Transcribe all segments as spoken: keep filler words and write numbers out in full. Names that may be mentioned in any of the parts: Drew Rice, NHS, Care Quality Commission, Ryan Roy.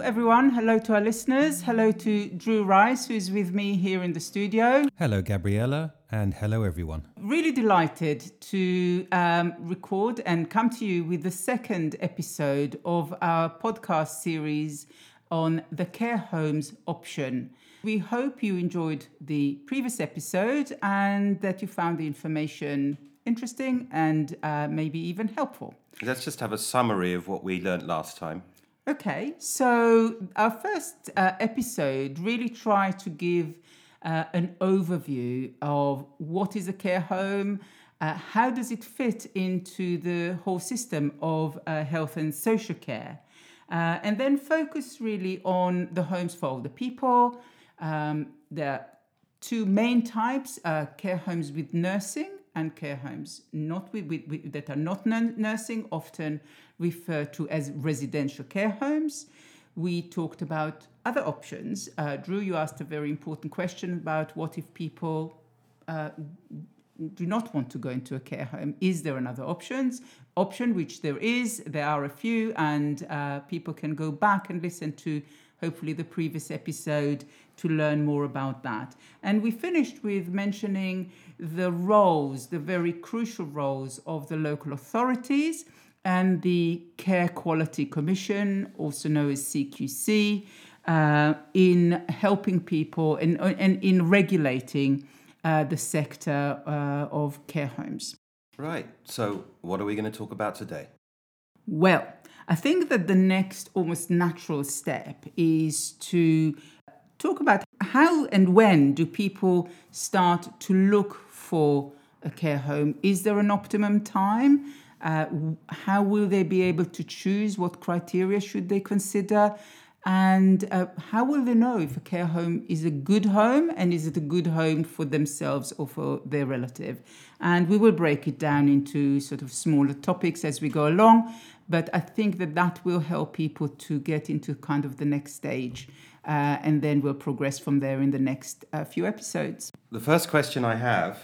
Hello, everyone. Hello to our listeners. Hello to Drew Rice, who's with me here in the studio. Hello, Gabriella, and hello, everyone. Really delighted to um, record and come to you with the second episode of our podcast series on the care homes option. We hope you enjoyed the previous episode and that you found the information interesting and uh, maybe even helpful. Let's just have a summary of what we learned last time. Okay, so our first uh, episode really tried to give uh, an overview of what is a care home, uh, how does it fit into the whole system of uh, health and social care, uh, and then focus really on the homes for older people. Um, there are two main types, uh, care homes with nursing and care homes not with, with, with, that are not nursing, often referred to as residential care homes. We talked about other options. Uh, Drew, you asked a very important question about what if people uh, do not want to go into a care home? Is there another options? option, which there is. There are a few, and uh, people can go back and listen to hopefully the previous episode to learn more about that. And we finished with mentioning the roles, the very crucial roles of the local authorities and the Care Quality Commission, also known as C Q C, uh, in helping people and, and in regulating uh, the sector uh, of care homes. Right. So what are we going to talk about today? Well, I think that the next almost natural step is to talk about how and when do people start to look for a care home? Is there an optimum time? Uh, how will they be able to choose? What criteria should they consider? And uh, how will they know if a care home is a good home, and is it a good home for themselves or for their relative? And we will break it down into sort of smaller topics as we go along. But I think that that will help people to get into kind of the next stage. Uh, and then we'll progress from there in the next uh, few episodes. The first question I have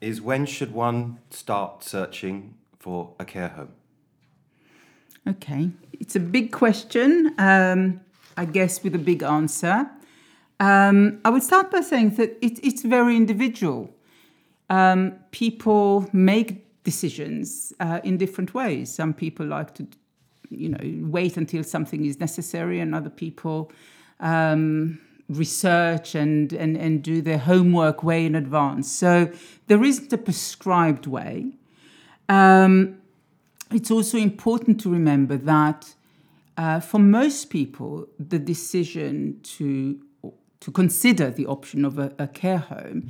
is, when should one start searching for a care home? Okay, it's a big question, um, I guess, with a big answer. Um, I would start by saying that it, it's very individual. Um, people make decisions uh, in different ways. Some people like to, you know, wait until something is necessary, and other people um, research and, and, and do their homework way in advance. So there isn't a prescribed way. Um, It's also important to remember that uh, for most people, the decision to to consider the option of a, a care home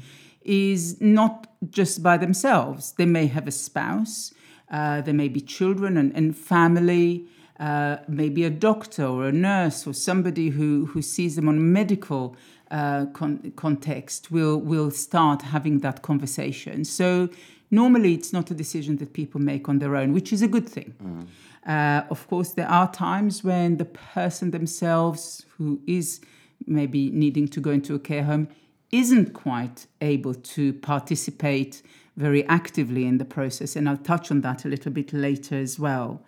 is not just by themselves. They may have a spouse, uh, there may be children and, and family, uh, maybe a doctor or a nurse or somebody who, who sees them on a medical uh, con- context will, will start having that conversation. So normally, it's not a decision that people make on their own, which is a good thing. Mm. Uh, of course, there are times when the person themselves, who is maybe needing to go into a care home, isn't quite able to participate very actively in the process. And I'll touch on that a little bit later as well.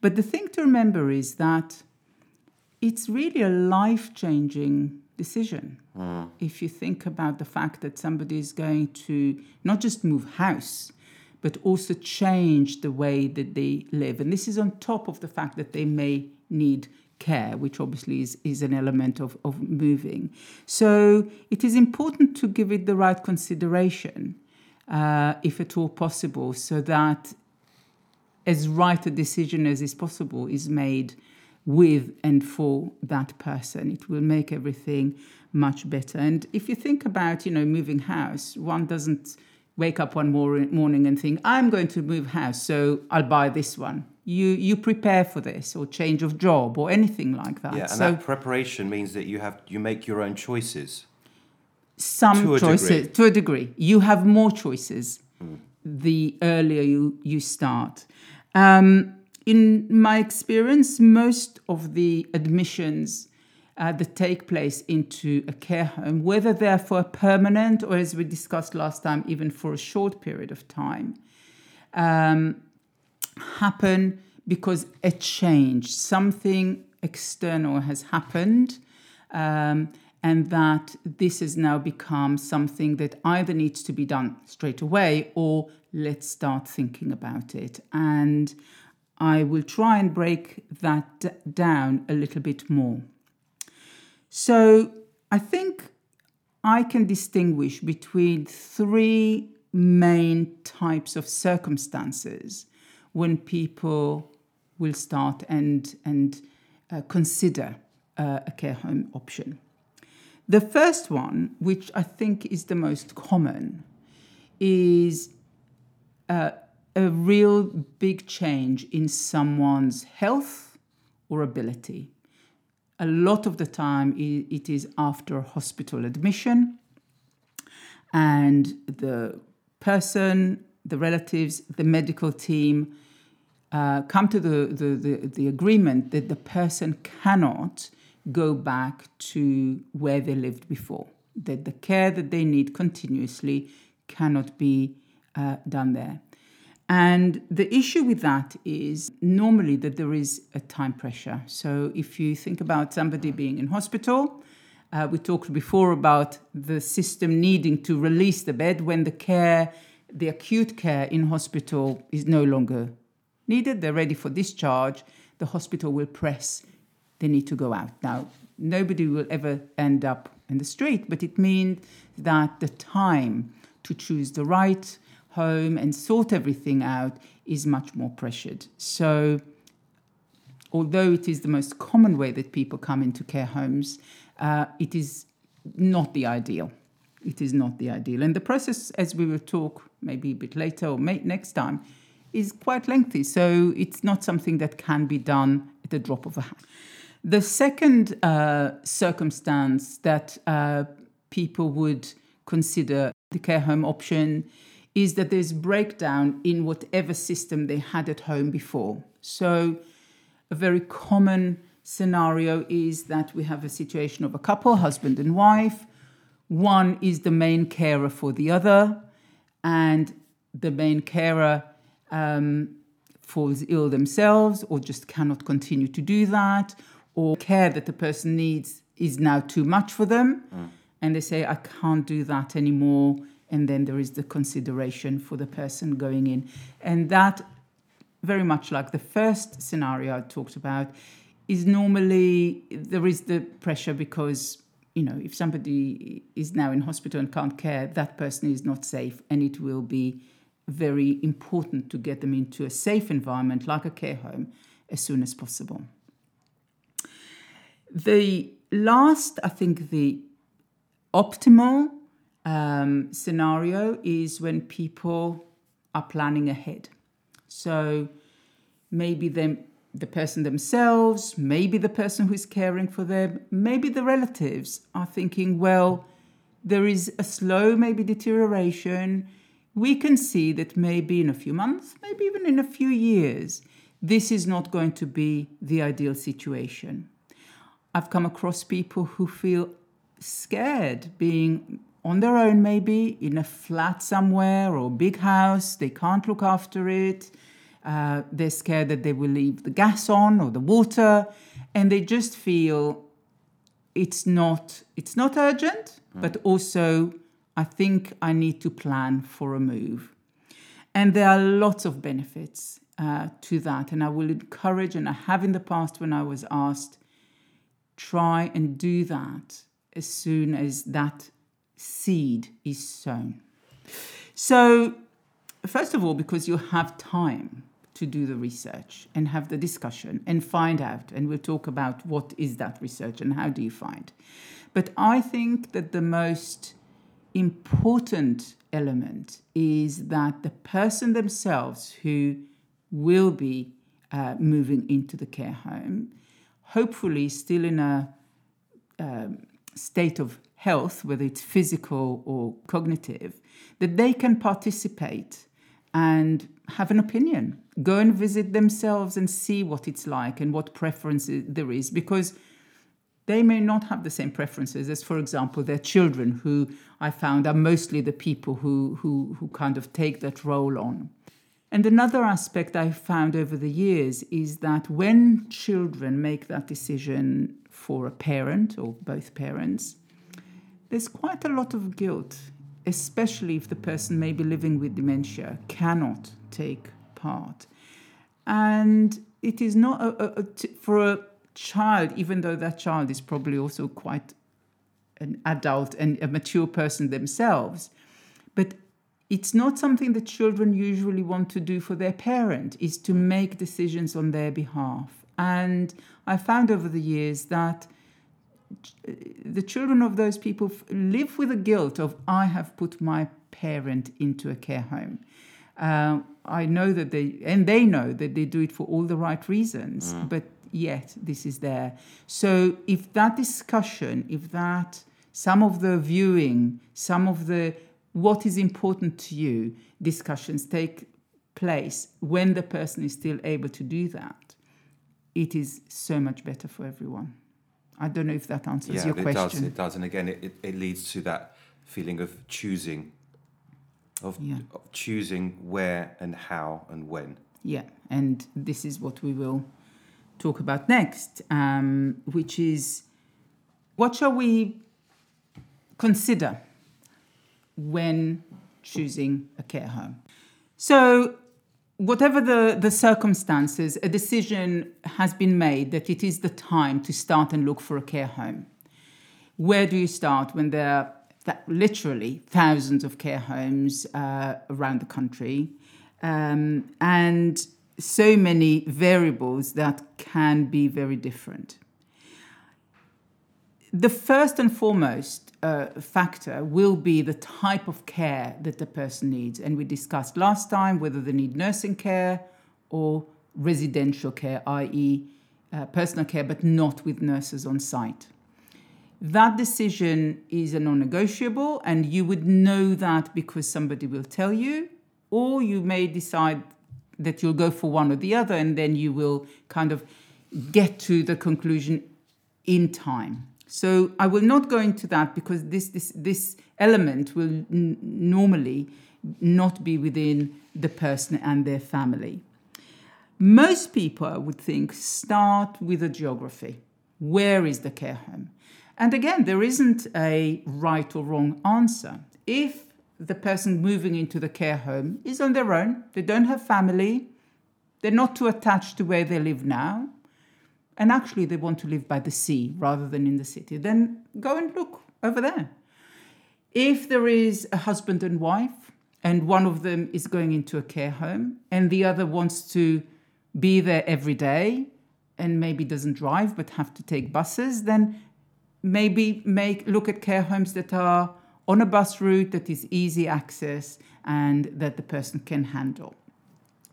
But the thing to remember is that it's really a life-changing decision. Mm. If you think about the fact that somebody is going to not just move house, but also change the way that they live. And this is on top of the fact that they may need care, which obviously is, is an element of, of moving. So it is important to give it the right consideration, uh, if at all possible, so that as right a decision as is possible is made with and for that person. It will make everything much better. And if you think about, you know, moving house, one doesn't wake up one morning and think, I'm going to move house, so I'll buy this one. You you prepare for this, or change of job, or anything like that. Yeah, and so that preparation means that you have you make your own choices. Some to choices, a to a degree. You have more choices mm. the earlier you, you start. Um, In my experience, most of the admissions uh, that take place into a care home, whether they're for a permanent or, as we discussed last time, even for a short period of time, um, happen because a change, something external has happened, um, and that this has now become something that either needs to be done straight away or let's start thinking about it. And I will try and break that d- down a little bit more. So I think I can distinguish between three main types of circumstances when people will start and, and uh, consider uh, a care home option. The first one, which I think is the most common, is uh, a real big change in someone's health or ability. A lot of the time it is after hospital admission, and the person, the relatives, the medical team uh, come to the, the, the, the agreement that the person cannot go back to where they lived before, that the care that they need continuously cannot be uh, done there. And the issue with that is normally that there is a time pressure. So if you think about somebody being in hospital, uh, we talked before about the system needing to release the bed when the care, the acute care in hospital is no longer needed. They're ready for discharge. The hospital will press. They need to go out. Now, nobody will ever end up in the street, but it means that the time to choose the right home and sort everything out is much more pressured. So although it is the most common way that people come into care homes, uh, it is not the ideal. It is not the ideal. And the process, as we will talk maybe a bit later or may- next time, is quite lengthy. So it's not something that can be done at the drop of a hat. The second uh, circumstance that uh, people would consider the care home option is that there's breakdown in whatever system they had at home before. So a very common scenario is that we have a situation of a couple, husband and wife. One is the main carer for the other, and the main carer um, falls ill themselves or just cannot continue to do that, or care that the person needs is now too much for them. Mm. And they say, I can't do that anymore. And then there is the consideration for the person going in. And that, very much like the first scenario I talked about, is normally there is the pressure because, you know, if somebody is now in hospital and can't care, that person is not safe. And it will be very important to get them into a safe environment, like a care home, as soon as possible. The last, I think the optimal Um, scenario is when people are planning ahead. So maybe them, the person themselves, maybe the person who's caring for them, maybe the relatives are thinking, well, there is a slow maybe deterioration. We can see that maybe in a few months, maybe even in a few years, this is not going to be the ideal situation. I've come across people who feel scared being on their own, maybe in a flat somewhere or big house. They can't look after it. Uh, they're scared that they will leave the gas on or the water, and they just feel it's not it's not urgent, mm. but also I think I need to plan for a move. And there are lots of benefits uh, to that, and I will encourage, and I have in the past when I was asked, try and do that as soon as that seed is sown. So, first of all, because you have time to do the research and have the discussion and find out, and we'll talk about what is that research and how do you find. But I think that the most important element is that the person themselves who will be uh, moving into the care home, hopefully still in a um, state of health, whether it's physical or cognitive, that they can participate and have an opinion, go and visit themselves and see what it's like and what preferences there is, because they may not have the same preferences as, for example, their children, who I found are mostly the people who, who, who kind of take that role on. And another aspect I've found over the years is that when children make that decision for a parent or both parents, there's quite a lot of guilt, especially if the person maybe living with dementia cannot take part. And it is not a, a, a, for a child, even though that child is probably also quite an adult and a mature person themselves, but it's not something that children usually want to do for their parent, is to make decisions on their behalf. And I found over the years that the children of those people live with the guilt of, I have put my parent into a care home. Uh, I know that they, and they know that they do it for all the right reasons, mm. but yet this is there. So if that discussion, if that, some of the viewing, some of the what is important to you discussions take place when the person is still able to do that, it is so much better for everyone. I don't know if that answers yeah, your it question. Does, it does. And again, it, it leads to that feeling of choosing, of, yeah. of choosing where and how and when. Yeah, and this is what we will talk about next, um, which is what shall we consider when choosing a care home. So whatever the, the circumstances, a decision has been made that it is the time to start and look for a care home. Where do you start when there are th- literally thousands of care homes uh, around the country, um, and so many variables that can be very different? The first and foremost uh, factor will be the type of care that the person needs. And we discussed last time whether they need nursing care or residential care, that is uh, personal care, but not with nurses on site. That decision is a non-negotiable, and you would know that because somebody will tell you, or you may decide that you'll go for one or the other, and then you will kind of get to the conclusion in time. So I will not go into that because this this, this element will n- normally not be within the person and their family. Most people, I would think, start with a geography. Where is the care home? And again, there isn't a right or wrong answer. If the person moving into the care home is on their own, they don't have family, they're not too attached to where they live now, and actually they want to live by the sea rather than in the city, then go and look over there. If there is a husband and wife, and one of them is going into a care home, and the other wants to be there every day, and maybe doesn't drive but have to take buses, then maybe make look at care homes that are on a bus route that is easy access and that the person can handle.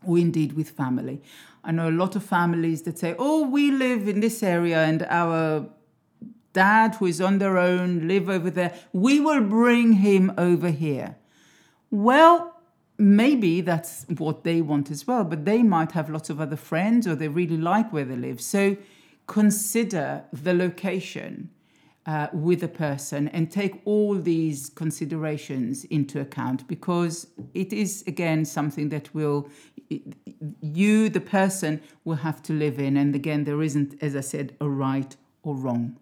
Or indeed with family. I know a lot of families that say, oh, we live in this area and our dad who is on their own live over there. We will bring him over here. Well, maybe that's what they want as well, but they might have lots of other friends or they really like where they live. So consider the location uh, with a person and take all these considerations into account, because it is, again, something that will... you, the person, will have to live in. And again, there isn't, as I said, a right or wrong.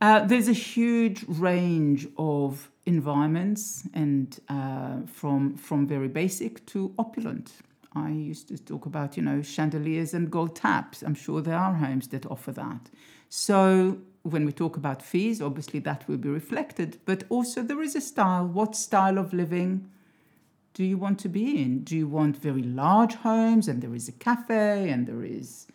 Uh, there's a huge range of environments, and uh, from, from very basic to opulent. I used to talk about, you know, chandeliers and gold taps. I'm sure there are homes that offer that. So when we talk about fees, obviously that will be reflected. But also there is a style. What style of living do you want to be in? Do you want very large homes and there is a cafe and there is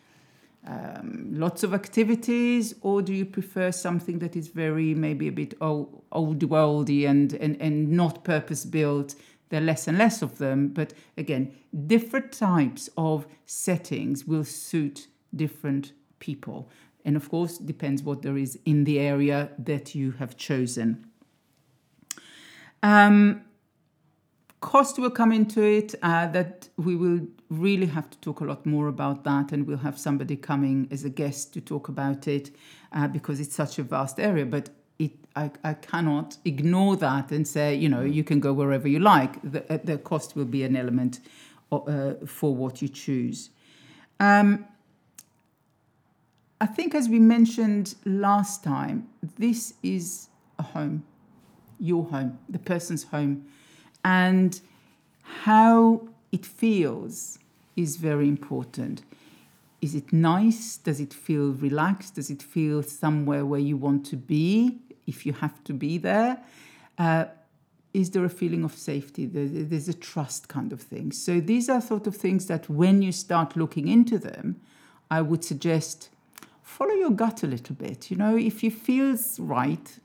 um, lots of activities? Or do you prefer something that is very, maybe a bit old, old worldy and, and, and not purpose-built? There are less and less of them. But again, different types of settings will suit different people. And of course, depends what there is in the area that you have chosen. Um, Cost will come into it, uh, that we will really have to talk a lot more about that, and we'll have somebody coming as a guest to talk about it uh, because it's such a vast area. But it, I, I cannot ignore that and say, you know, you can go wherever you like. The, the cost will be an element uh, for what you choose. Um, I think, as we mentioned last time, this is a home, your home, the person's home, and how it feels is very important. Is it nice? Does it feel relaxed? Does it feel somewhere where you want to be if you have to be there? Uh, is there a feeling of safety? There's a trust kind of thing. So these are sort of things that when you start looking into them, I would suggest follow your gut a little bit. You know, if it feels right,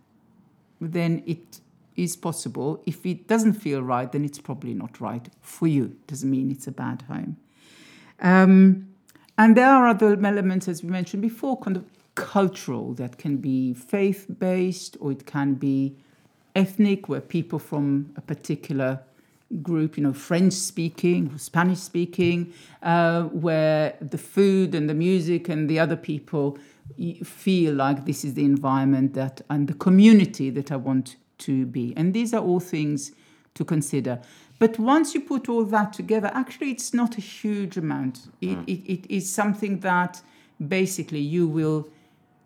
then it is possible. If it doesn't feel right, then it's probably not right for you. Doesn't mean it's a bad home. Um, and there are other elements, as we mentioned before, kind of cultural, that can be faith-based, or it can be ethnic, where people from a particular group, you know, French-speaking or Spanish-speaking, uh, where the food and the music and the other people feel like this is the environment that and the community that I want to be. And these are all things to consider. But once you put all that together, actually, it's not a huge amount. It, mm. it, it is something that basically you will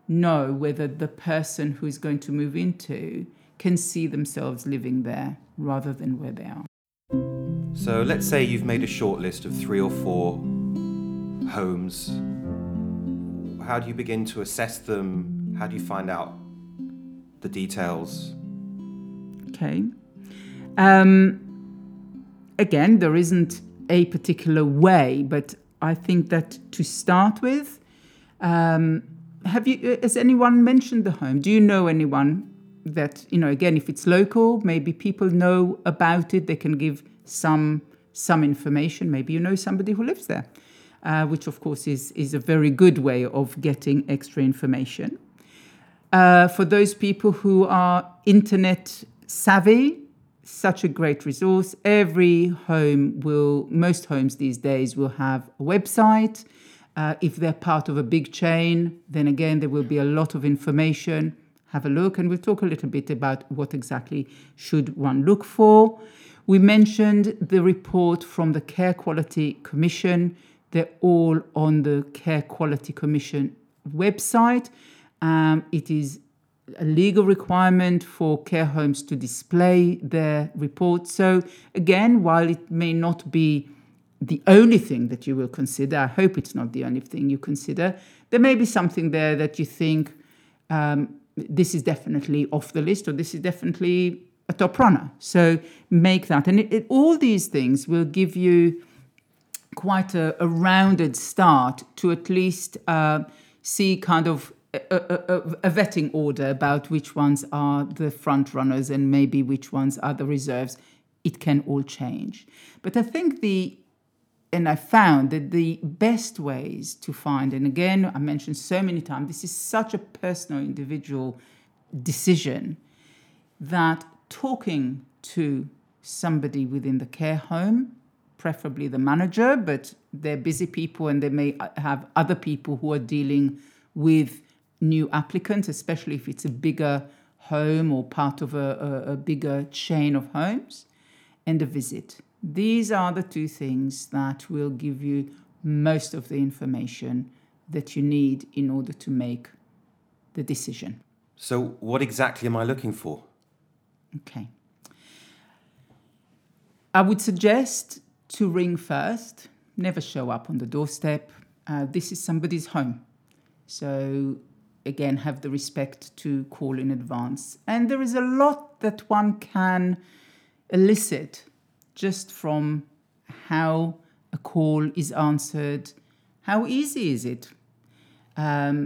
know whether the person who is going to move into can see themselves living there rather than where they are. So let's say you've made a short list of three or four homes. How do you begin to assess them? How do you find out the details? Okay. Um, again, there isn't a particular way, but I think that to start with, um, have you? Has anyone mentioned the home? Do you know anyone that, you know, again, if it's local, maybe people know about it, they can give some some information. Maybe you know somebody who lives there, uh, which of course is, is a very good way of getting extra information. Uh, for those people who are internet savvy, such a great resource. Every home will, most homes these days will have a website. Uh, if they're part of a big chain, then again, there will be a lot of information. Have a look, and we'll talk a little bit about what exactly should one look for. We mentioned the report from the Care Quality Commission. They're all on the Care Quality Commission website. Um, it is a legal requirement for care homes to display their report. So again, while it may not be the only thing that you will consider, I hope it's not the only thing you consider, there may be something there that you think um, this is definitely off the list, or this is definitely a top runner. So make that. And it, it, all these things will give you quite a, a rounded start to at least uh, see kind of A, a, a vetting order about which ones are the front runners and maybe which ones are the reserves. It can all change. But I think the, and I found that the best ways to find, and again, I mentioned so many times, this is such a personal, individual decision, that talking to somebody within the care home, preferably the manager, but they're busy people and they may have other people who are dealing with new applicants, especially if it's a bigger home or part of a, a, a bigger chain of homes, and a visit. These are the two things that will give you most of the information that you need in order to make the decision. So what exactly am I looking for? Okay. I would suggest to ring first. Never show up on the doorstep. Uh, this is somebody's home. So again, have the respect to call in advance. And there is a lot that one can elicit just from how a call is answered. How easy is it? Um,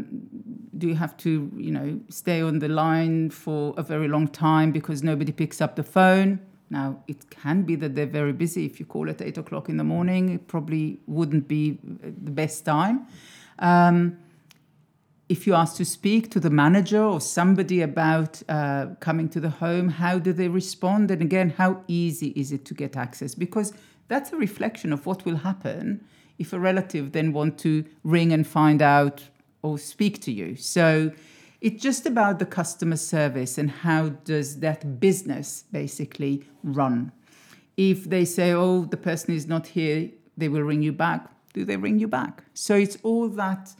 do you have to, you know, stay on the line for a very long time because nobody picks up the phone? Now, it can be that they're very busy. If you call at eight o'clock in the morning, it probably wouldn't be the best time. Um, If you ask to speak to the manager or somebody about uh, coming to the home, how do they respond? And again, how easy is it to get access? Because that's a reflection of what will happen if a relative then want to ring and find out or speak to you. So it's just about the customer service and how does that business basically run. If they say, oh, the person is not here They will ring you back. Do they ring you back? So it's all that,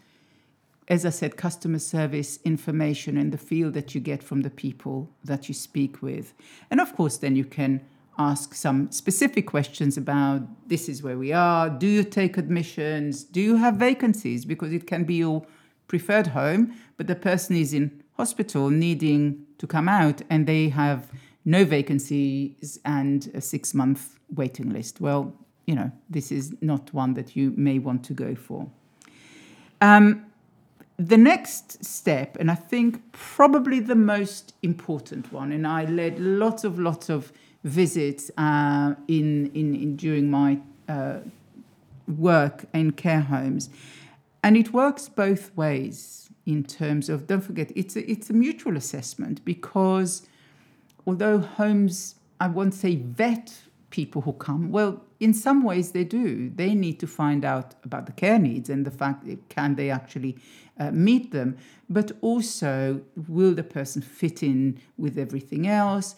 as I said, customer service information and the feel that you get from the people that you speak with. And of course, then you can ask some specific questions about this is where we are. Do you take admissions? Do you have vacancies? Because it can be your preferred home, but the person is in hospital needing to come out and they have no vacancies and a six-month waiting list. Well, you know, this is not one that you may want to go for. Um, The next step, and I think probably the most important one, and I led lots of lots of visits uh, in, in in during my uh, work in care homes, and it works both ways in terms of, don't forget, it's a, it's a mutual assessment, because although homes, I won't say vet people who come, well, in some ways they do. They need to find out about the care needs and the fact that can they actually uh, meet them, but also will the person fit in with everything else,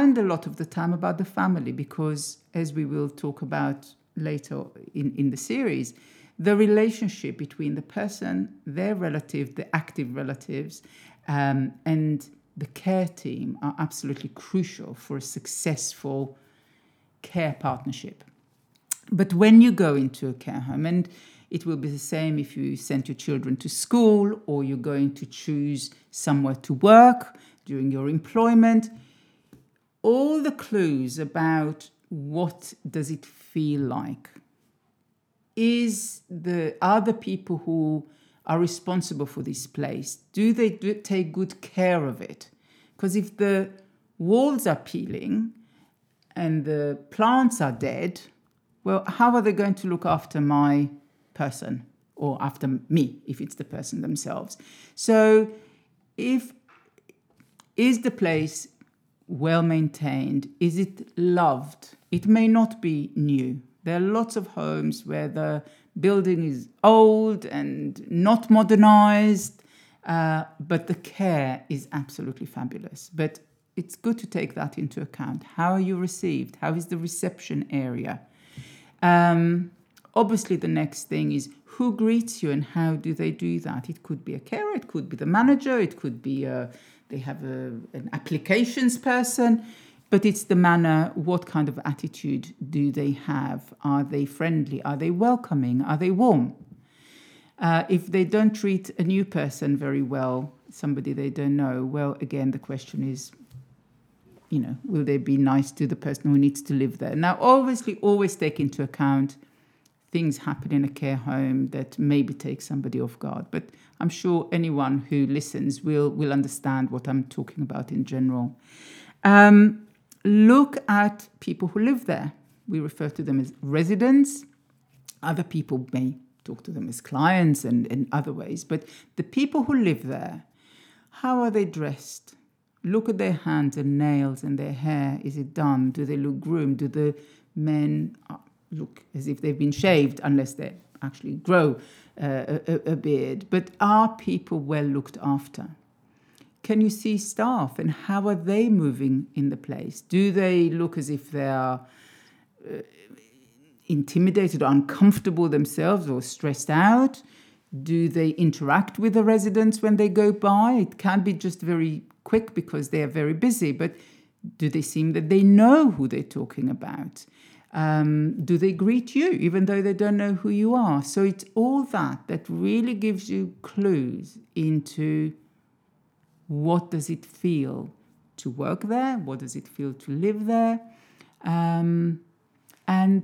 and a lot of the time about the family, because as we will talk about later in, in the series, the relationship between the person, their relative, the active relatives, um, and the care team are absolutely crucial for a successful care partnership. But when you go into a care home, and it will be the same if you send your children to school or you're going to choose somewhere to work during your employment, all the clues about what does it feel like? Is the are the people who are responsible for this place, do they do, take good care of it? Because if the walls are peeling and the plants are dead, well, how are they going to look after my person or after me if it's the person themselves? So if is the place well-maintained? Is it loved? It may not be new. There are lots of homes where the building is old and not modernized, uh, but the care is absolutely fabulous. But it's good to take that into account. How are you received? How is the reception area? Um, obviously, the next thing is who greets you and how do they do that? It could be a carer, it could be the manager, it could be a, they have a, an applications person, but it's the manner. What kind of attitude do they have? Are they friendly? Are they welcoming? Are they warm? Uh, if they don't treat a new person very well, somebody they don't know, well, again, the question is, you know, will they be nice to the person who needs to live there? Now, obviously, always take into account things happen in a care home that maybe take somebody off guard. But I'm sure anyone who listens will, will understand what I'm talking about in general. Um, look at people who live there. We refer to them as residents. Other people may talk to them as clients and in other ways. But the people who live there, how are they dressed? Look at their hands and nails and their hair. Is it done? Do they look groomed? Do the men look as if they've been shaved, unless they actually grow uh, a, a beard? But are people well looked after? Can you see staff and how are they moving in the place? Do they look as if they are uh, intimidated or uncomfortable themselves or stressed out? Do they interact with the residents when they go by? It can be just very quick because they are very busy, but do they seem that they know who they're talking about? Um, do they greet you even though they don't know who you are? So it's all that that really gives you clues into what does it feel to work there? What does it feel to live there? Um, and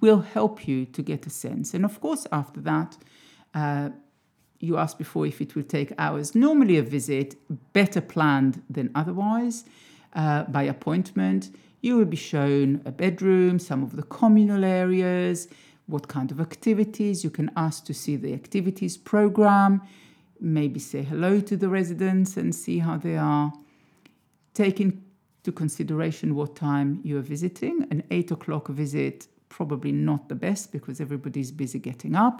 will help you to get a sense. And of course, after that, uh, you asked before if it will take hours. Normally a visit, better planned than otherwise, uh, by appointment. You will be shown a bedroom, some of the communal areas, what kind of activities. You can ask to see the activities program, maybe say hello to the residents and see how they are. Take into consideration what time you are visiting. An eight o'clock visit, probably not the best because everybody's busy getting up.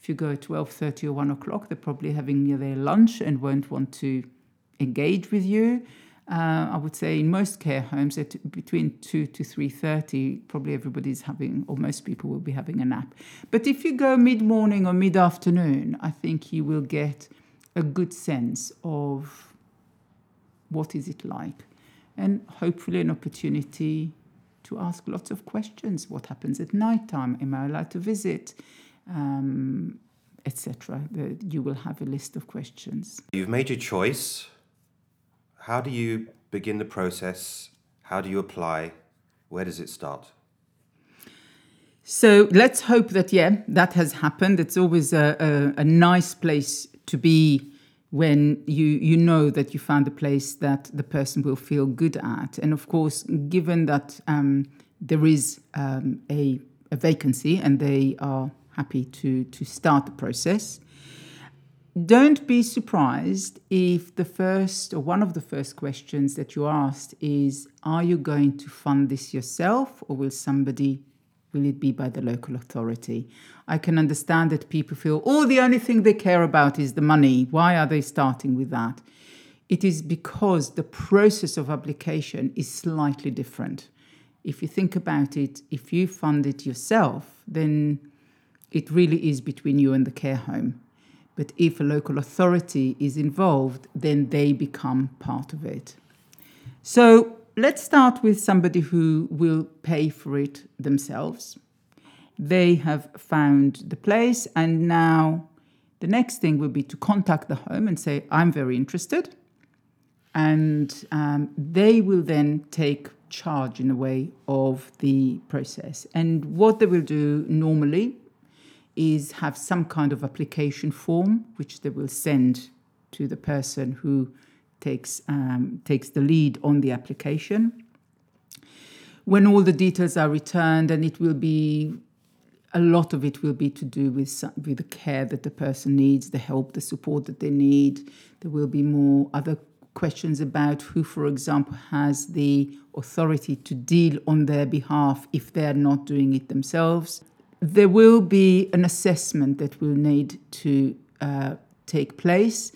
If you go at twelve thirty or one o'clock, they're probably having their lunch and won't want to engage with you. Uh, I would say in most care homes, at between two to three thirty, probably everybody's having, or most people will be having a nap. But if you go mid-morning or mid-afternoon, I think you will get a good sense of what is it like. And hopefully an opportunity to ask lots of questions. What happens at night time? Am I allowed to visit? Um, et cetera. You will have a list of questions. You've made your choice. How do you begin the process? How do you apply? Where does it start? So let's hope that, yeah, that has happened. It's always a, a, a nice place to be when you, you know that you found a place that the person will feel good at. And of course, given that um, there is um, a, a vacancy and they are happy to, to start the process, don't be surprised if the first or one of the first questions that you asked is, are you going to fund this yourself, or will somebody, will it be by the local authority? I can understand that people feel, oh, the only thing they care about is the money. Why are they starting with that? It is because the process of application is slightly different. If you think about it, if you fund it yourself, then it really is between you and the care home. But if a local authority is involved, then they become part of it. So let's start with somebody who will pay for it themselves. They have found the place, and now the next thing will be to contact the home and say, I'm very interested. And um, they will then take charge, in a way, of the process. And what they will do normally is have some kind of application form which they will send to the person who takes um, takes the lead on the application. When all the details are returned, and it will be, a lot of it will be to do with some, with the care that the person needs, the help, the support that they need. There will be more other questions about who, for example, has the authority to deal on their behalf if they are not doing it themselves. There will be an assessment that will need to uh, take place.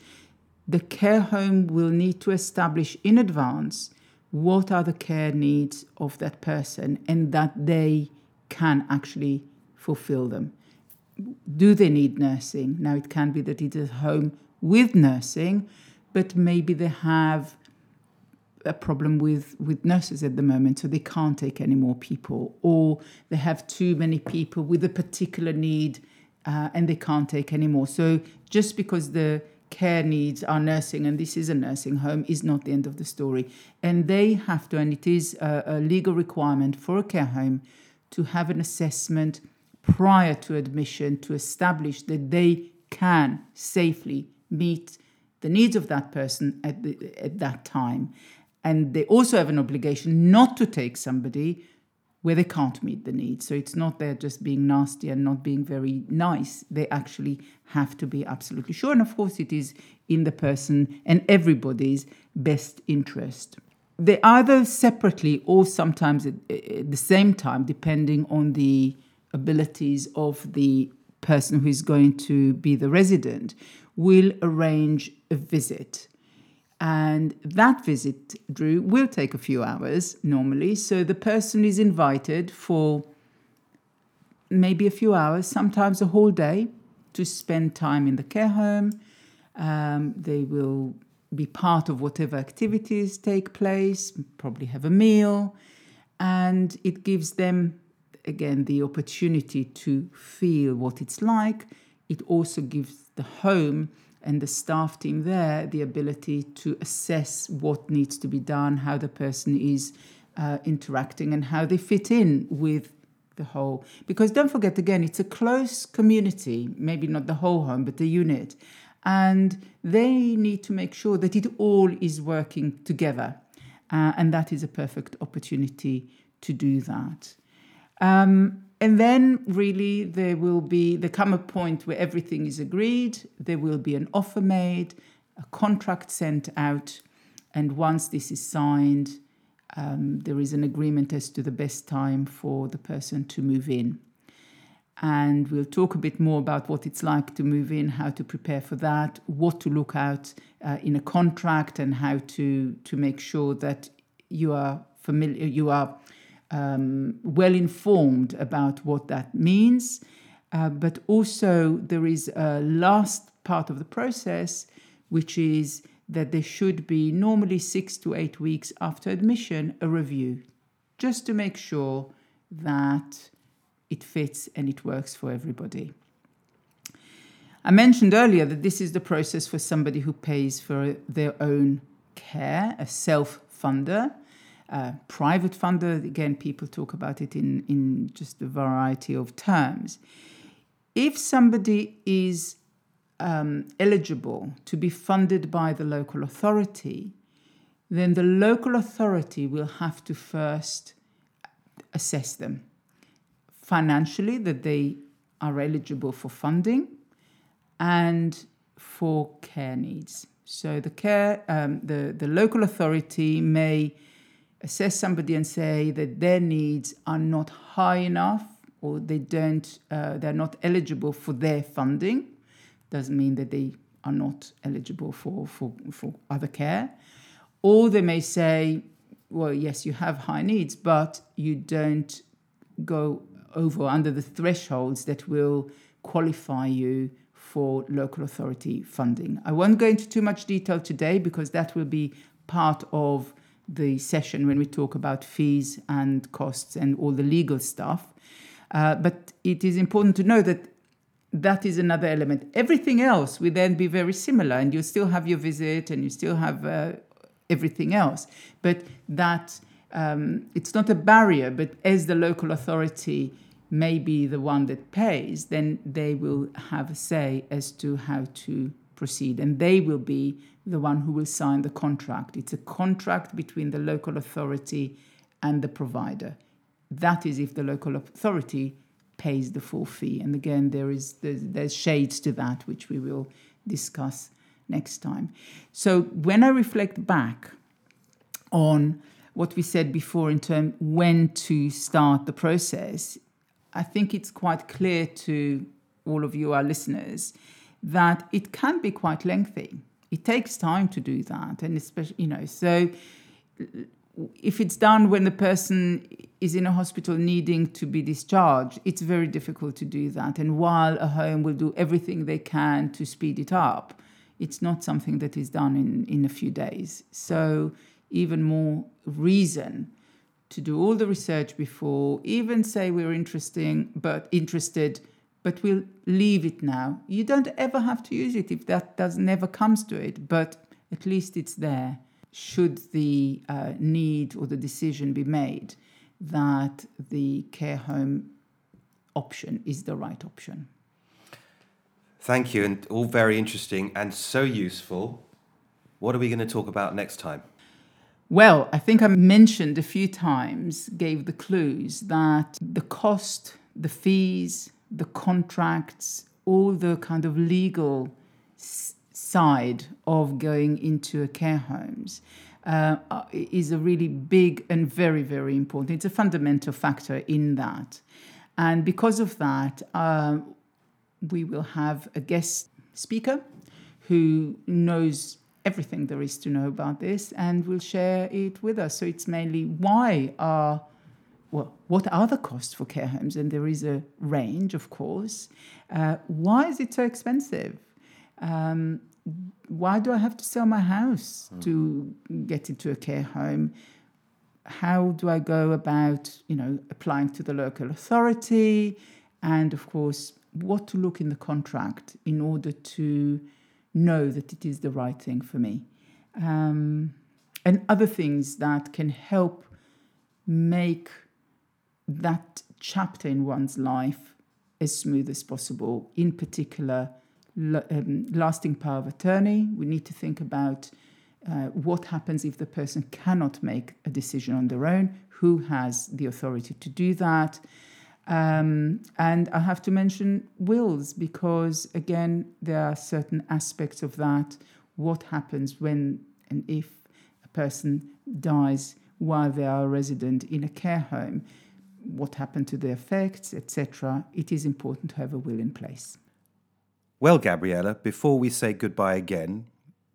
The care home will need to establish in advance what are the care needs of that person and that they can actually fulfill them. Do they need nursing? Now, it can be that it is a home with nursing, but maybe they have a problem with, with nurses at the moment, so they can't take any more people, or they have too many people with a particular need uh, and they can't take any more. So just because the care needs are nursing, and this is a nursing home, is not the end of the story. And they have to, and it is a, a legal requirement for a care home, to have an assessment prior to admission to establish that they can safely meet the needs of that person at, the, at that time. And they also have an obligation not to take somebody where they can't meet the needs. So it's not they're just being nasty and not being very nice. They actually have to be absolutely sure. And of course, it is in the person and everybody's best interest. They either separately or sometimes at, at the same time, depending on the abilities of the person who is going to be the resident, will arrange a visit. And that visit, Drew, will take a few hours normally. So the person is invited for maybe a few hours, sometimes a whole day, to spend time in the care home. Um, they will be part of whatever activities take place, probably have a meal. And it gives them, again, the opportunity to feel what it's like. It also gives the home and the staff team there the ability to assess what needs to be done, how the person is uh, interacting, and how they fit in with the whole. Because don't forget, again, it's a close community, maybe not the whole home, but the unit. And they need to make sure that it all is working together. Uh, and that is a perfect opportunity to do that. Um, And then really there will be, there come a point where everything is agreed, there will be an offer made, a contract sent out, and once this is signed, um, there is an agreement as to the best time for the person to move in. And we'll talk a bit more about what it's like to move in, how to prepare for that, what to look out uh, in a contract, and how to, to make sure that you are familiar, you are um, well informed about what that means. Uh, but also there is a last part of the process, which is that there should be normally six to eight weeks after admission, a review, just to make sure that it fits and it works for everybody. I mentioned earlier that this is the process for somebody who pays for their own care, a self-funder, a private funder. Again, people talk about it in, in just a variety of terms. If somebody is um, eligible to be funded by the local authority, then the local authority will have to first assess them financially, that they are eligible for funding and for care needs. So the care, um, the, the local authority may assess somebody and say that their needs are not high enough, or they don't, uh, they're not eligible for their funding. Doesn't mean that they are not eligible for, for, for other care. Or they may say, well, yes, you have high needs, but you don't go over under the thresholds that will qualify you for local authority funding. I won't go into too much detail today, because that will be part of the session when we talk about fees and costs and all the legal stuff. Uh, but it is important to know that that is another element. Everything else will then be very similar, and you'll still have your visit and you still have uh, everything else. But that um, it's not a barrier, but as the local authority may be the one that pays, then they will have a say as to how to proceed, and they will be the one who will sign the contract. It's a contract between the local authority and the provider. That is if the local authority pays the full fee. And again, there is there's, there's shades to that, which we will discuss next time. So when I reflect back on what we said before in terms when to start the process, I think it's quite clear to all of you, our listeners, that it can be quite lengthy. It takes time to do that. And especially, you know, so if it's done when the person is in a hospital needing to be discharged, it's very difficult to do that. And while a home will do everything they can to speed it up, it's not something that is done in, in a few days. So even more reason to do all the research before, even say we're interesting, but interested, but we'll leave it now. You don't ever have to use it if that does never comes to it, but at least it's there. Should the uh, need or the decision be made that the care home option is the right option. Thank you, and all very interesting and so useful. What are we going to talk about next time? Well, I think I mentioned a few times, gave the clues that the cost, the fees, the contracts, all the kind of legal s- side of going into a care homes uh, is a really big and very, very important. It's a fundamental factor in that. And because of that, uh, we will have a guest speaker who knows everything there is to know about this and will share it with us. So it's mainly why are, well, what are the costs for care homes? And there is a range, of course. Uh, why is it so expensive? Um, why do I have to sell my house mm. to get into a care home? How do I go about, you know, applying to the local authority? And of course, what to look in the contract in order to know that it is the right thing for me. Um, and other things that can help make that chapter in one's life as smooth as possible. In particular, l- um, lasting power of attorney. We need to think about uh, what happens if the person cannot make a decision on their own, who has the authority to do that. Um, and I have to mention wills, because, again, there are certain aspects of that. What happens when and if a person dies while they are a resident in a care home? what happened to the effects, et cetera, it is important to have a will in place. Well, Gabriella, before we say goodbye again,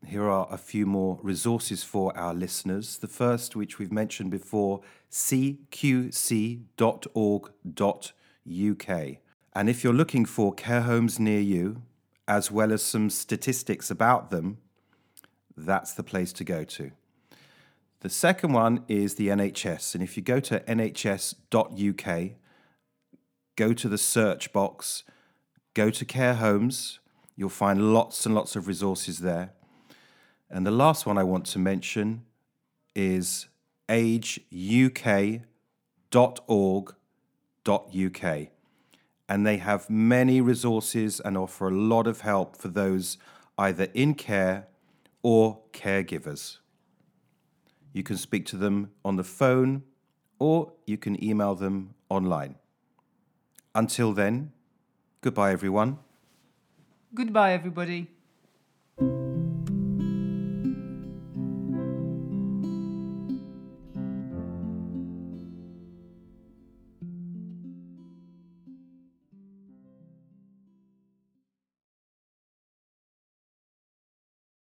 here are a few more resources for our listeners. The first, which we've mentioned before, c q c dot org dot u k. And if you're looking for care homes near you, as well as some statistics about them, that's the place to go to. The second one is the N H S. And if you go to n h s dot u k, go to the search box, go to care homes, you'll find lots and lots of resources there. And the last one I want to mention is age u k dot org dot u k. And they have many resources and offer a lot of help for those either in care or caregivers. You can speak to them on the phone or you can email them online. Until then, goodbye everyone. Goodbye everybody.